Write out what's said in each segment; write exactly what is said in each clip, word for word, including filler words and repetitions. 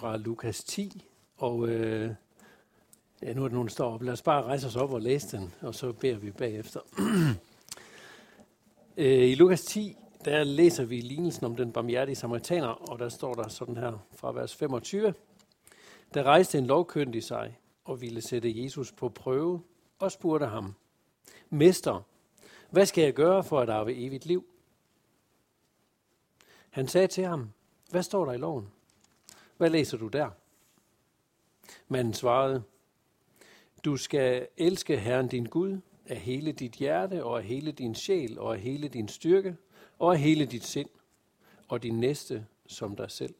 fra Lukas ti, og øh, ja, nu er der nogen, der står op. Lad os bare rejse os op og læse den, og så beder vi bagefter. I Lukas ti, der læser vi lignelsen om den barmhjertige samaritaner, og der står der sådan her fra vers femogtyve. Der rejste en lovkyndig sig og ville sætte Jesus på prøve og spurgte ham: Mester, hvad skal jeg gøre for at arve evigt liv? Han sagde til ham: Hvad står der i loven? Hvad læser du der? Manden svarede: Du skal elske Herren din Gud af hele dit hjerte og af hele din sjæl og af hele din styrke og af hele dit sind og din næste som dig selv.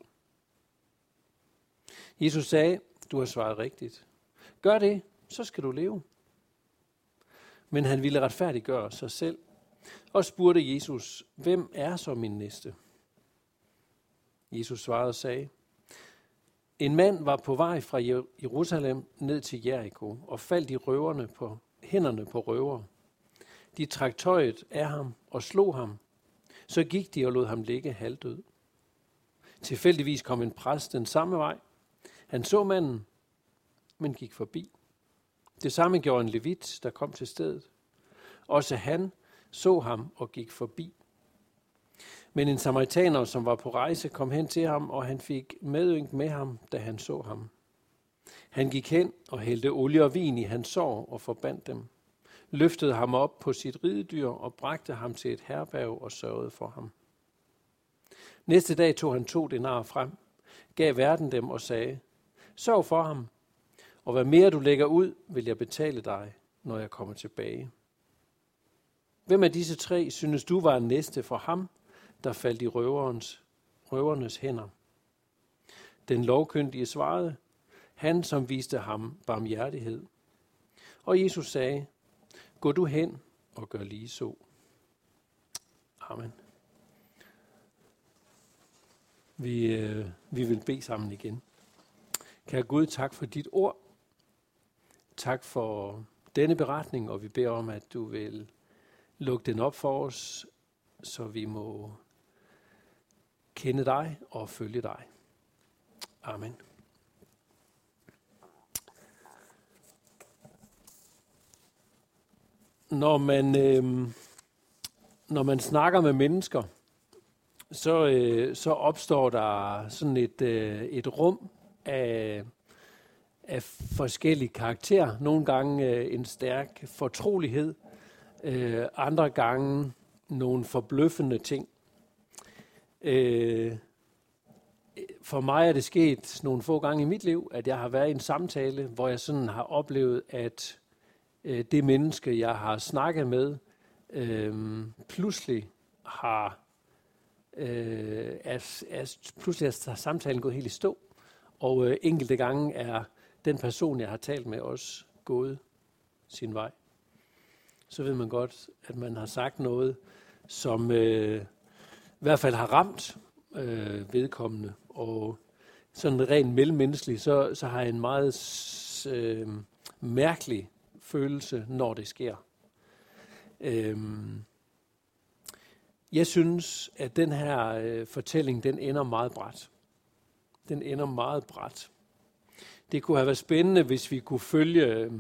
Jesus sagde: Du har svaret rigtigt. Gør det, så skal du leve. Men han ville retfærdiggøre sig selv og spurgte Jesus: Hvem er så min næste? Jesus svarede og sagde: En mand var på vej fra Jerusalem ned til Jeriko og faldt i røverne på hænderne på røvere. De trak tøjet af ham og slog ham. Så gik de og lod ham ligge halvdød. Tilfældigvis kom en præst den samme vej. Han så manden, men gik forbi. Det samme gjorde en levit, der kom til stedet. Også han så ham og gik forbi. Men en samaritaner, som var på rejse, kom hen til ham, og han fik medynk med ham, da han så ham. Han gik hen og hældte olie og vin i hans sår og forbandt dem, løftede ham op på sit ridedyr og bragte ham til et herberg og sørgede for ham. Næste dag tog han to denarer frem, gav værten dem og sagde: Sørg for ham, og hvad mere du lægger ud, vil jeg betale dig, når jeg kommer tilbage. Hvem af disse tre synes du var en næste for ham, der faldt i røverens, røvernes hænder? Den lovkyndige svarede: Han, som viste ham barmhjertighed. Og Jesus sagde: Gå du hen og gør lige så. Amen. Vi, øh, vi vil bede sammen igen. Kære Gud, tak for dit ord. Tak for denne beretning, og vi beder om, at du vil lukke den op for os, så vi må kende dig og følge dig. Amen. Når man, øh, når man snakker med mennesker, så, øh, så opstår der sådan et, øh, et rum af, af forskellige karakterer. Nogle gange øh, en stærk fortrolighed, øh, andre gange nogle forbløffende ting. Øh, for mig er det sket nogle få gange i mit liv, at jeg har været i en samtale, hvor jeg sådan har oplevet, at det menneske, jeg har snakket med, øh, pludselig har øh, er, er, pludselig er samtalen gået helt i stå, og øh, enkelte gange er den person, jeg har talt med, også gået sin vej. Så ved man godt, at man har sagt noget, som øh, i hvert fald har ramt øh, vedkommende, og sådan rent mellemmenneskeligt, så, så har jeg en meget øh, mærkelig følelse, når det sker. Øhm, jeg synes, at den her øh, fortælling, den ender meget brat. Den ender meget brat. Det kunne have været spændende, hvis vi kunne følge øh,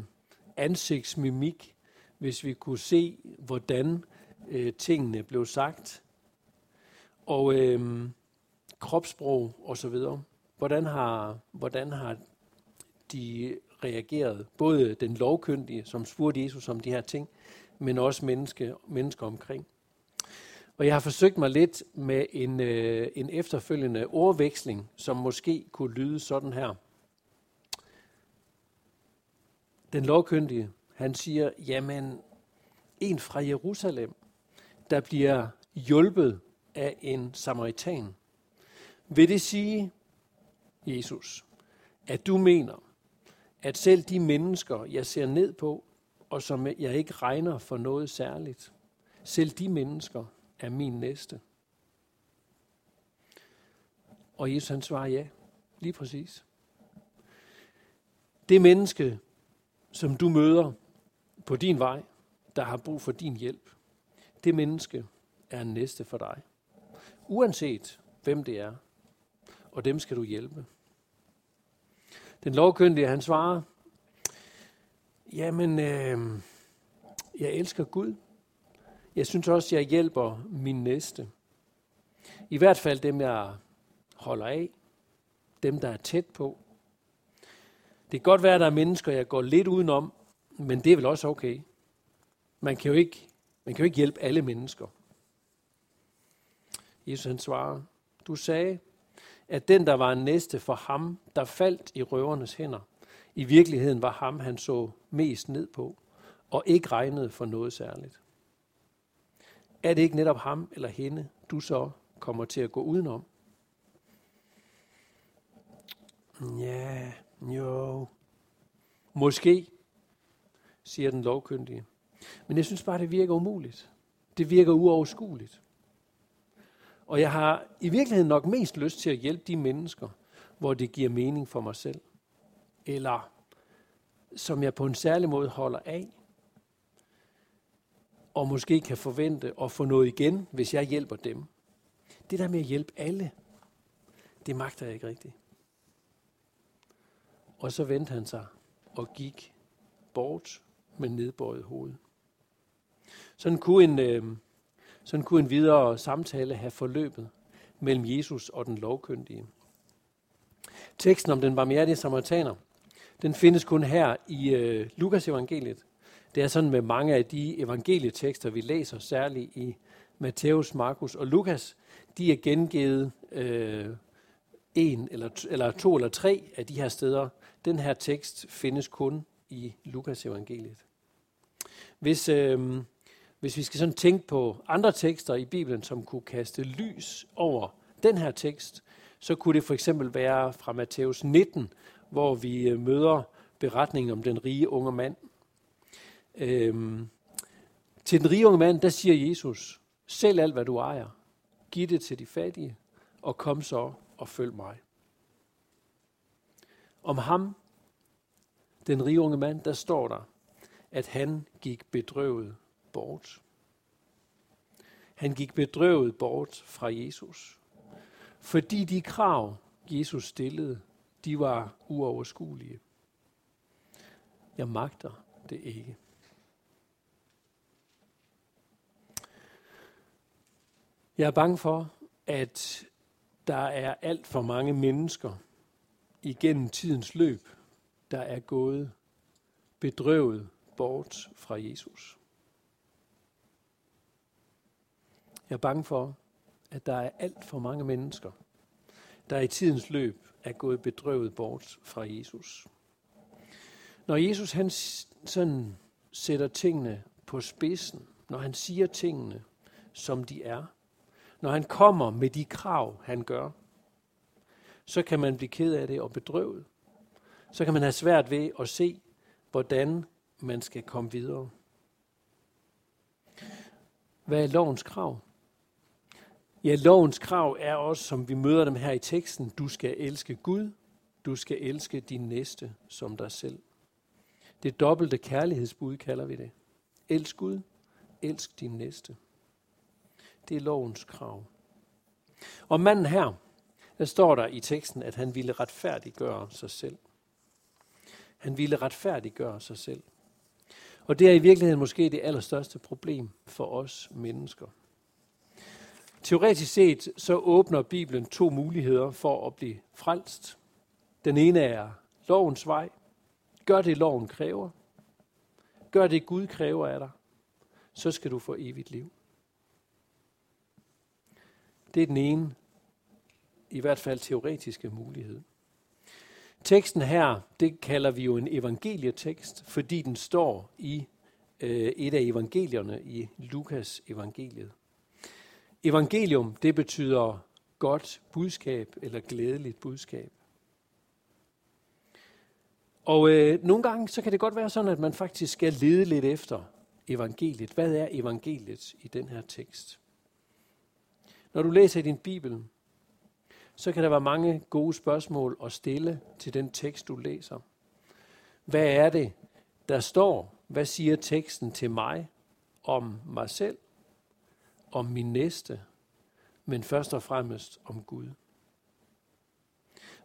ansigtsmimik, hvis vi kunne se, hvordan øh, tingene blev sagt, og øh, kropssprog og så videre. Hvordan har, hvordan har de reagerede, både den lovkyndige, som spurgte Jesus om de her ting, men også menneske, mennesker omkring. Og jeg har forsøgt mig lidt med en, øh, en efterfølgende ordveksling, som måske kunne lyde sådan her. Den lovkyndige, han siger: Jamen, en fra Jerusalem, der bliver hjulpet af en samaritan. Vil det sige, Jesus, at du mener, at selv de mennesker, jeg ser ned på, og som jeg ikke regner for noget særligt, selv de mennesker er min næste? Og Jesus, han svarer ja, lige præcis. Det menneske, som du møder på din vej, der har brug for din hjælp, det menneske er en næste for dig. Uanset hvem det er, og dem skal du hjælpe. Den lovkyndige, han svarer, jamen, øh, jeg elsker Gud. Jeg synes også, jeg hjælper min næste. I hvert fald dem, jeg holder af. Dem, der er tæt på. Det kan godt være, at der er mennesker, jeg går lidt udenom, men det er vel også okay. Man kan jo ikke, man kan jo ikke hjælpe alle mennesker. Jesus han svarer, du sagde, at den, der var en næste for ham, der faldt i røvernes hænder, i virkeligheden var ham, han så mest ned på, og ikke regnede for noget særligt. Er det ikke netop ham eller hende, du så kommer til at gå udenom? Ja, jo, måske, siger den lovkyndige. Men jeg synes bare, det virker umuligt. Det virker uoverskueligt. Og jeg har i virkeligheden nok mest lyst til at hjælpe de mennesker, hvor det giver mening for mig selv. Eller som jeg på en særlig måde holder af. Og måske kan forvente at få noget igen, hvis jeg hjælper dem. Det der med at hjælpe alle, det magter jeg ikke rigtigt. Og så vendte han sig og gik bort med nedbøjet hoved. Sådan kunne en, øh, sådan kunne en videre samtale have forløbet mellem Jesus og den lovkyndige. Teksten om den barmhjertige samaritaner, den findes kun her i øh, Lukas evangeliet. Det er sådan med mange af de evangelietekster, vi læser, særligt i Matteus, Markus og Lukas. De er gengivet øh, en eller to, eller to eller tre af de her steder. Den her tekst findes kun i Lukas evangeliet. Hvis, øh, hvis vi skal sådan tænke på andre tekster i Bibelen, som kunne kaste lys over den her tekst, så kunne det for eksempel være fra Matteus nitten, hvor vi møder beretningen om den rige unge mand. Øhm, til den rige unge mand, der siger Jesus, sælg alt, hvad du ejer, giv det til de fattige, og kom så og følg mig. Om ham, den rige unge mand, der står der, at han gik bedrøvet bort. Han gik bedrøvet bort fra Jesus, fordi de krav, Jesus stillede, de var uoverskuelige. Jeg magter det ikke. Jeg er bange for, at der er alt for mange mennesker igennem tidens løb, der er gået bedrøvet bort fra Jesus. Jeg er bange for, at der er alt for mange mennesker, der i tidens løb er gået bedrøvet bort fra Jesus. Når Jesus han sådan sætter tingene på spidsen, når han siger tingene, som de er, når han kommer med de krav, han gør, så kan man blive ked af det og bedrøvet. Så kan man have svært ved at se, hvordan man skal komme videre. Hvad er lovens krav? Ja, lovens krav er også, som vi møder dem her i teksten, du skal elske Gud, du skal elske din næste som dig selv. Det dobbelte kærlighedsbud kalder vi det. Elsk Gud, elsk din næste. Det er lovens krav. Og manden her, der står der i teksten, at han ville retfærdiggøre sig selv. Han ville retfærdiggøre sig selv. Og det er i virkeligheden måske det allerstørste problem for os mennesker. Teoretisk set så åbner Bibelen to muligheder for at blive frelst. Den ene er lovens vej. Gør det, loven kræver. Gør det, Gud kræver af dig. Så skal du få evigt liv. Det er den ene, i hvert fald teoretiske mulighed. Teksten her, det kalder vi jo en evangelietekst, fordi den står i øh, et af evangelierne i Lukas evangeliet. Evangelium, det betyder godt budskab eller glædeligt budskab. Og øh, nogle gange, så kan det godt være sådan, at man faktisk skal lede lidt efter evangeliet. Hvad er evangeliet i den her tekst? Når du læser i din Bibel, så kan der være mange gode spørgsmål at stille til den tekst, du læser. Hvad er det, der står? Hvad siger teksten til mig om mig selv? Om min næste, men først og fremmest om Gud.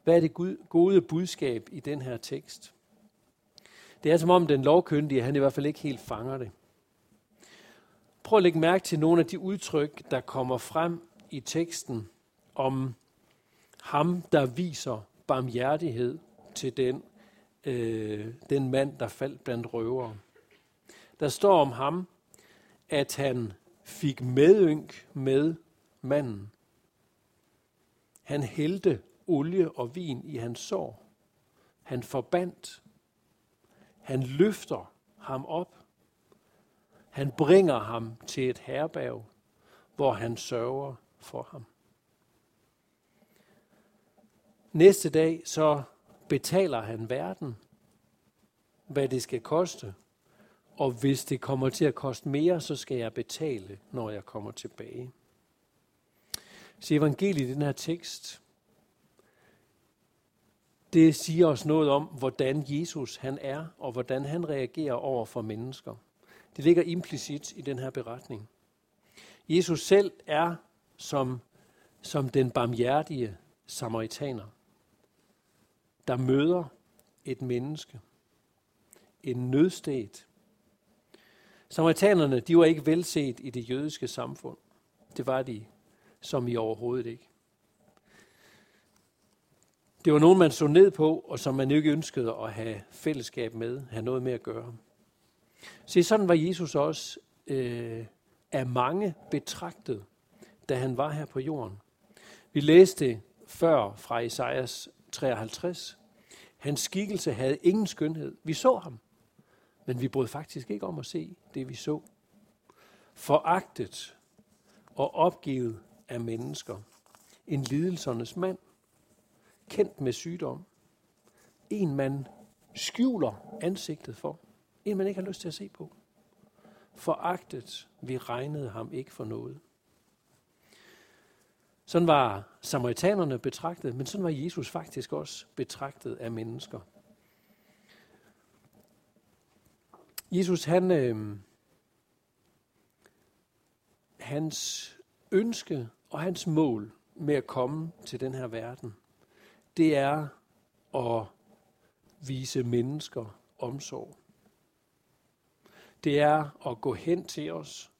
Hvad er det gode budskab i den her tekst? Det er som om den lovkyndige, han i hvert fald ikke helt fanger det. Prøv at lægge mærke til nogle af de udtryk, der kommer frem i teksten om ham, der viser barmhjertighed til den, øh, den mand, der faldt blandt røvere. Der står om ham, at han fik medynk med manden. Han hældte olie og vin i hans sår. Han forbandt. Han løfter ham op. Han bringer ham til et herberg, hvor han sørger for ham. Næste dag så betaler han verden, hvad det skal koste. Og hvis det kommer til at koste mere, så skal jeg betale, når jeg kommer tilbage. Så evangeliet i den her tekst, det siger os noget om, hvordan Jesus han er, og hvordan han reagerer over for mennesker. Det ligger implicit i den her beretning. Jesus selv er som, som den barmhjertige samaritaner, der møder et menneske, en nødsted. Samaritanerne, de var ikke velset i det jødiske samfund. Det var de som i overhovedet ikke. Det var nogen, man så ned på, og som man ikke ønskede at have fællesskab med, have noget med at gøre. Se, sådan var Jesus også øh, af mange betragtet, da han var her på jorden. Vi læste før fra Jesajas treoghalvtreds. Hans skikkelse havde ingen skønhed. Vi så ham, men vi brød faktisk ikke om at se det, vi så. Foragtet og opgivet af mennesker. En lidelsernes mand, kendt med sygdom. En, man skjuler ansigtet for. En, man ikke har lyst til at se på. Foragtet, vi regnede ham ikke for noget. Sådan var samaritanerne betragtet, men sådan var Jesus faktisk også betragtet af mennesker. Jesus, han, øh, hans ønske og hans mål med at komme til den her verden, det er at vise mennesker omsorg. Det er at gå hen til os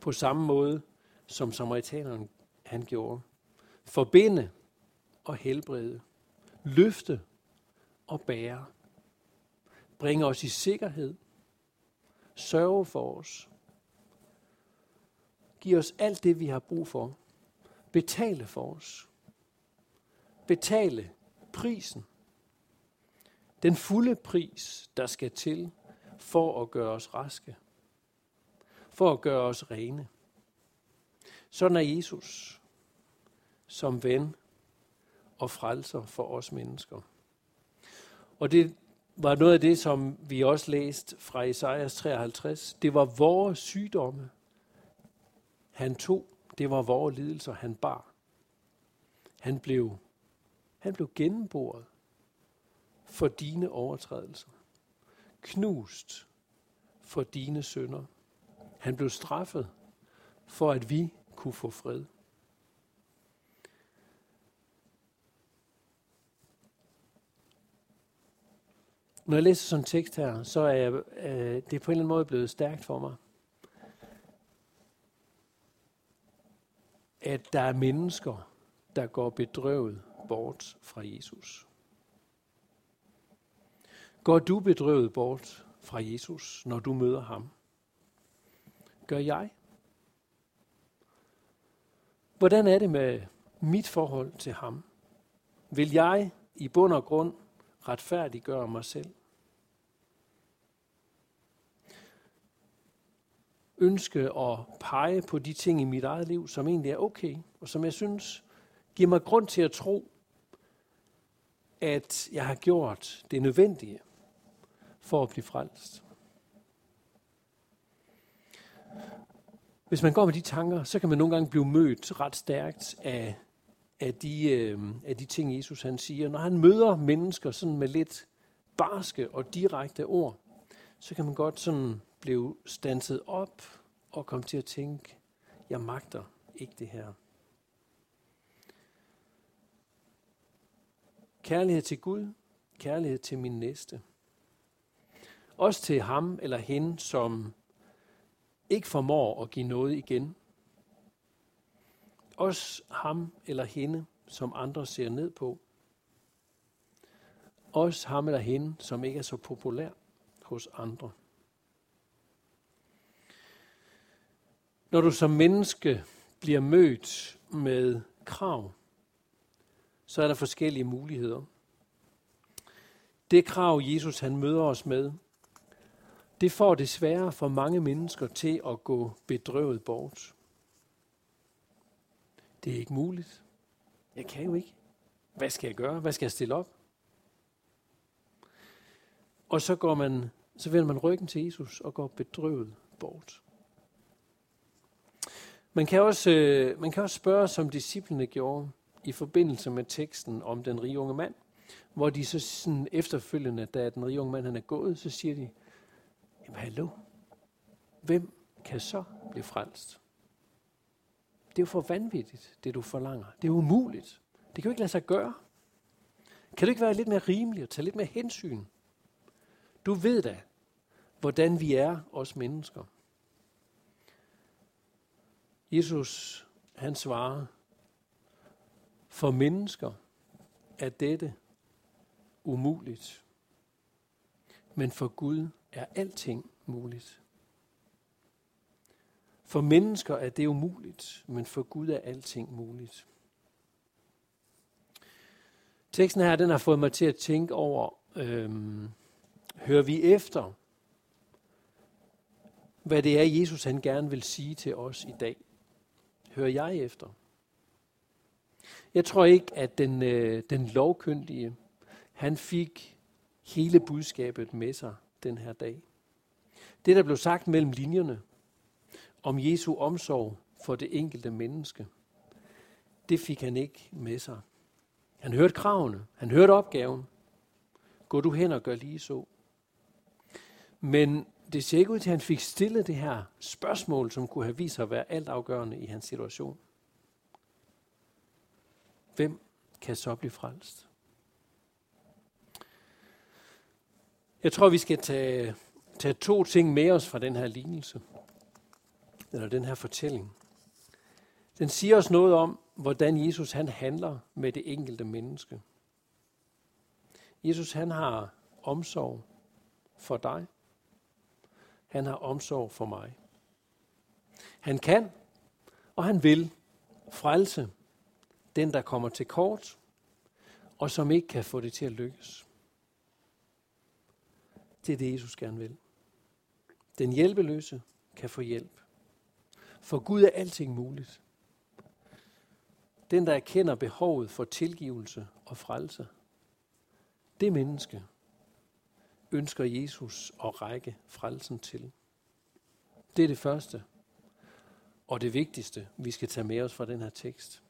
på samme måde, som samaritaneren han gjorde. Forbinde og helbrede. Løfte og bære. Bringe os i sikkerhed. Sørge for os. Giv os alt det, vi har brug for. Betale for os. Betale prisen. Den fulde pris, der skal til for at gøre os raske. For at gøre os rene. Sådan er Jesus som ven og frelser for os mennesker. Og det var noget af det, som vi også læste fra Jesajas treoghalvtreds. Det var vores sygdomme, han tog, det var vores lidelser, han bar. Han blev, han blev gennemboret for dine overtrædelser. Knust for dine synder. Han blev straffet for, at vi kunne få fred. Når jeg læser sådan en tekst her, så er jeg, øh, det er på en eller anden måde blevet stærkt for mig. At der er mennesker, der går bedrøvet bort fra Jesus. Går du bedrøvet bort fra Jesus, når du møder ham? Gør jeg? Hvordan er det med mit forhold til ham? Vil jeg i bund og grund retfærdiggøre mig selv? Ønske at pege på de ting i mit eget liv, som egentlig er okay, og som jeg synes giver mig grund til at tro, at jeg har gjort det nødvendige for at blive frelst. Hvis man går med de tanker, så kan man nogle gange blive mødt ret stærkt af, af, de, øh, af de ting, Jesus han siger. Når han møder mennesker sådan med lidt barske og direkte ord, så kan man godt sådan blev standset op og kom til at tænke, jeg magter ikke det her. Kærlighed til Gud, kærlighed til min næste. Også til ham eller hende, som ikke formår at give noget igen. Også ham eller hende, som andre ser ned på. Også ham eller hende, som ikke er så populær hos andre. Når du som menneske bliver mødt med krav, så er der forskellige muligheder. Det krav, Jesus han møder os med, det får desværre for mange mennesker til at gå bedrøvet bort. Det er ikke muligt. Jeg kan jo ikke. Hvad skal jeg gøre? Hvad skal jeg stille op? Og så går man, så vender man ryggen til Jesus og går bedrøvet bort. Man kan også, man kan også spørge, som disciplene gjorde i forbindelse med teksten om den rige unge mand, hvor de så sådan efterfølgende, da den rige unge mand han er gået, så siger de, jamen hallo, hvem kan så blive frelst? Det er jo for vanvittigt, det du forlanger. Det er umuligt. Det kan jo ikke lade sig gøre. Kan du ikke være lidt mere rimelig og tage lidt mere hensyn? Du ved da, hvordan vi er, os mennesker. Jesus, han svarer, for mennesker er dette umuligt, men for Gud er alting muligt. For mennesker er det umuligt, men for Gud er alting muligt. Teksten her, den har fået mig til at tænke over, øhm, hører vi efter, hvad det er, Jesus han gerne vil sige til os i dag? Hører jeg efter? Jeg tror ikke, at den, øh, den lovkyndige, han fik hele budskabet med sig den her dag. Det, der blev sagt mellem linjerne om Jesu omsorg for det enkelte menneske, det fik han ikke med sig. Han hørte kravene, han hørte opgaven. Gå du hen og gør lige så. Men det ser ikke ud til, at han fik stillet det her spørgsmål, som kunne have vist sig at være altafgørende i hans situation. Hvem kan så blive frelst? Jeg tror, vi skal tage, tage to ting med os fra den her lignelse, eller den her fortælling. Den siger os noget om, hvordan Jesus han handler med det enkelte menneske. Jesus han har omsorg for dig. Han har omsorg for mig. Han kan, og han vil frelse den, der kommer til kort, og som ikke kan få det til at lykkes. Det er det, Jesus gerne vil. Den hjælpeløse kan få hjælp. For Gud er alting muligt. Den, der erkender behovet for tilgivelse og frelse, det menneske ønsker Jesus at række frelsen til. Det er det første og det vigtigste, vi skal tage med os fra den her tekst.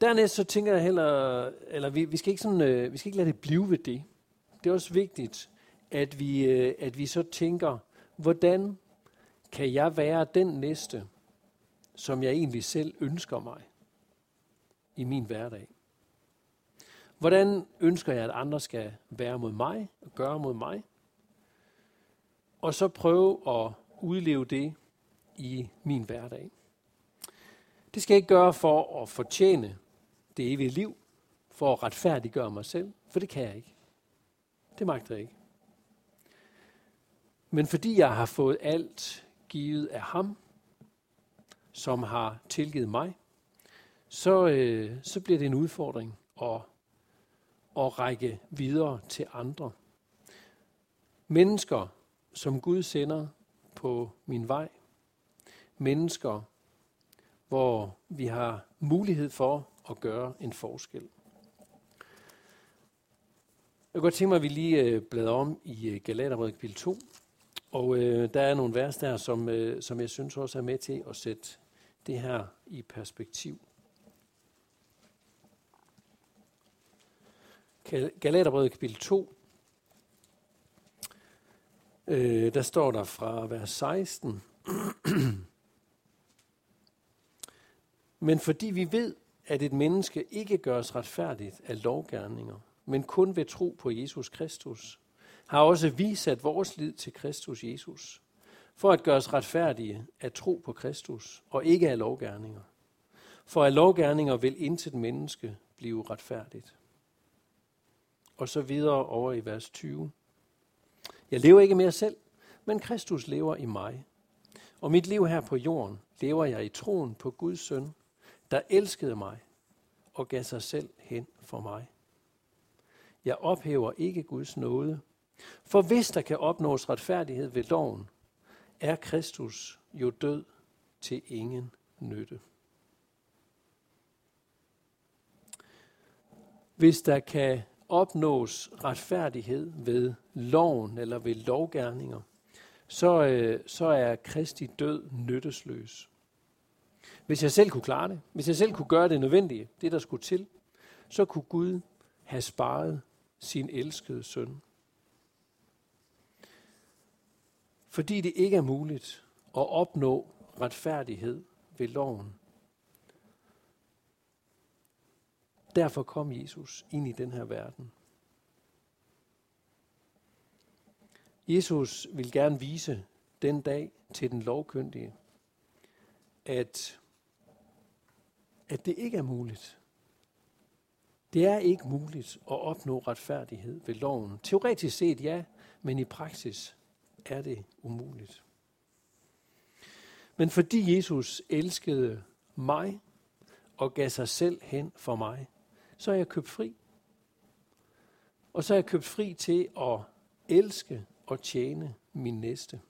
Dernæst så tænker jeg heller, eller vi, vi, skal ikke sådan, vi skal ikke lade det blive ved det. Det er også vigtigt, at vi, at vi så tænker, hvordan kan jeg være den næste, som jeg egentlig selv ønsker mig i min hverdag? Hvordan ønsker jeg, at andre skal være mod mig og gøre mod mig? Og så prøve at udleve det i min hverdag. Det skal jeg ikke gøre for at fortjene det evige liv, for at retfærdiggøre mig selv, for det kan jeg ikke. Det magter jeg ikke. Men fordi jeg har fået alt givet af ham, som har tilgivet mig, så, øh, så bliver det en udfordring at og række videre til andre. Mennesker, som Gud sender på min vej. Mennesker, hvor vi har mulighed for at gøre en forskel. Jeg kunne godt tænke mig, at vi lige bladrer om i Galaterbrevet kapitel to. Og øh, der er nogle vers der, som, øh, som jeg synes også er med til at sætte det her i perspektiv. Galaterbrevet kapitel to, øh, der står der fra vers seksten. Men fordi vi ved, at et menneske ikke gøres retfærdigt af lovgerninger, men kun ved tro på Jesus Kristus, har også vi sat vores lid til Kristus Jesus, for at gøres retfærdige af tro på Kristus, og ikke af lovgerninger. For af lovgerninger vil intet menneske blive retfærdigt. Og så videre over i vers tyve. Jeg lever ikke mere selv, men Kristus lever i mig. Og mit liv her på jorden lever jeg i troen på Guds søn, der elskede mig og gav sig selv hen for mig. Jeg ophæver ikke Guds nåde, for hvis der kan opnås retfærdighed ved loven, er Kristus jo død til ingen nytte. Hvis der kan opnås retfærdighed ved loven eller ved lovgerninger, så, øh, så er Kristi død nyttesløs. Hvis jeg selv kunne klare det, hvis jeg selv kunne gøre det nødvendige, det der skulle til, så kunne Gud have sparet sin elskede søn. Fordi det ikke er muligt at opnå retfærdighed ved loven. Derfor kom Jesus ind i den her verden. Jesus vil gerne vise den dag til den lovkyndige, at, at det ikke er muligt. Det er ikke muligt at opnå retfærdighed ved loven. Teoretisk set ja, men i praksis er det umuligt. Men fordi Jesus elskede mig og gav sig selv hen for mig, så er jeg købt fri. Og så er jeg købt fri til at elske og tjene min næste.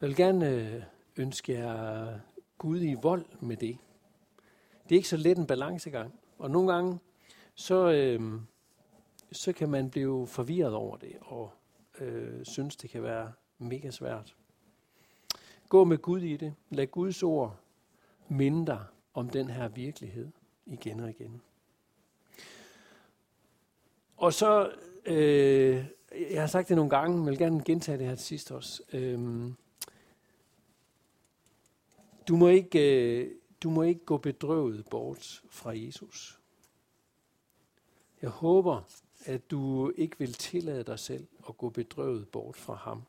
Jeg vil gerne ønske jer Gud i vold med det. Det er ikke så let en balancegang. Og nogle gange, så, øh, så kan man blive forvirret over det, og øh, synes, det kan være mega svært. Gå med Gud i det. Lad Guds ord minde dig om den her virkelighed igen og igen. Og så, øh, jeg har sagt det nogle gange, men jeg vil gerne gentage det her til sidst også. Øh, du må ikke... Øh, Du må ikke gå bedrøvet bort fra Jesus. Jeg håber, at du ikke vil tillade dig selv at gå bedrøvet bort fra ham.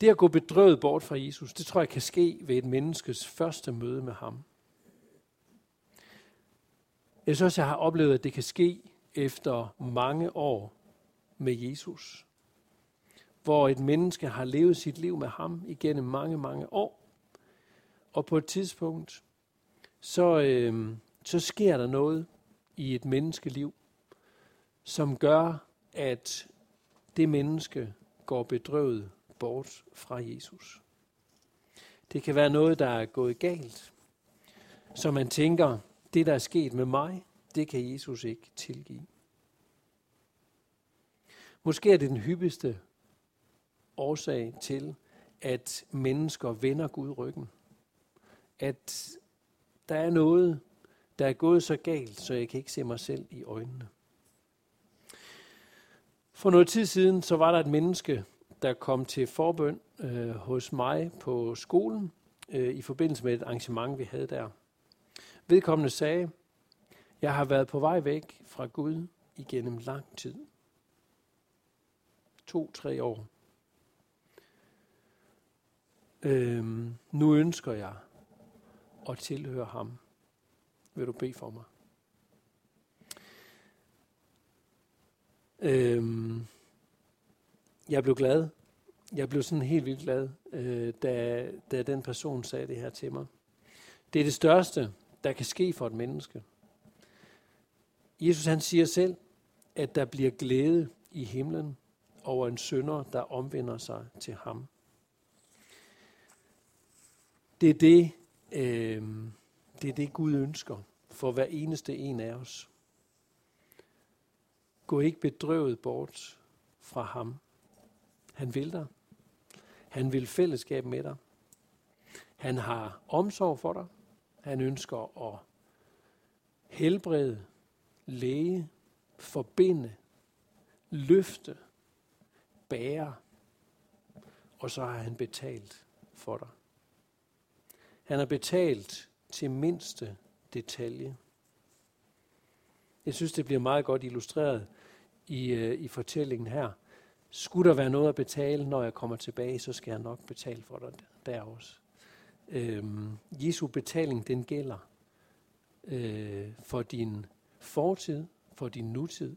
Det at gå bedrøvet bort fra Jesus, det tror jeg kan ske ved et menneskes første møde med ham. Jeg synes også, jeg har oplevet, at det kan ske efter mange år med Jesus. Hvor et menneske har levet sit liv med ham igennem mange, mange år. Og på et tidspunkt, så, øh, så sker der noget i et menneskeliv, som gør, at det menneske går bedrøvet bort fra Jesus. Det kan være noget, der er gået galt, så man tænker, det der er sket med mig, det kan Jesus ikke tilgive. Måske er det den hyppigste årsag til, at mennesker vender Gud ryggen. At der er noget, der er gået så galt, så jeg kan ikke se mig selv i øjnene. For noget tid siden, så var der et menneske, der kom til forbøn øh, hos mig på skolen, øh, i forbindelse med et arrangement, vi havde der. Vedkommende sagde, jeg har været på vej væk fra Gud igennem lang tid. To, tre år. Øh, nu ønsker jeg og tilhøre ham. Vil du bede for mig? Øhm, jeg blev glad. Jeg blev sådan helt vildt glad, øh, da, da den person sagde det her til mig. Det er det største, der kan ske for et menneske. Jesus han siger selv, at der bliver glæde i himlen over en synder, der omvender sig til ham. Det er det, Det er det, Gud ønsker for hver eneste en af os. Gå ikke bedrøvet bort fra ham. Han vil dig. Han vil fællesskab med dig. Han har omsorg for dig. Han ønsker at helbrede, læge, forbinde, løfte, bære. Og så har han betalt for dig. Han har betalt til mindste detalje. Jeg synes, det bliver meget godt illustreret i, øh, i fortællingen her. Skulle der være noget at betale, når jeg kommer tilbage, så skal jeg nok betale for dig der også. Øhm, Jesu betaling, den gælder øh, for din fortid, for din nutid,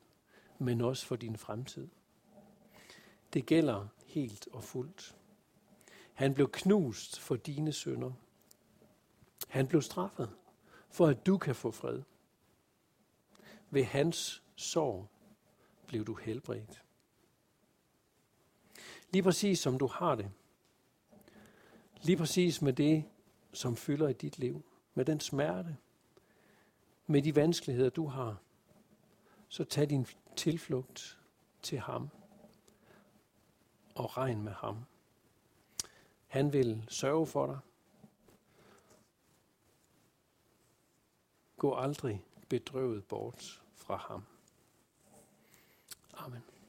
men også for din fremtid. Det gælder helt og fuldt. Han blev knust for dine synder. Han blev straffet, for at du kan få fred. Ved hans sorg blev du helbredt. Lige præcis som du har det. Lige præcis med det, som fylder i dit liv. Med den smerte. Med de vanskeligheder, du har. Så tag din tilflugt til ham. Og regn med ham. Han vil sørge for dig. Gå aldrig bedrøvet bort fra ham. Amen.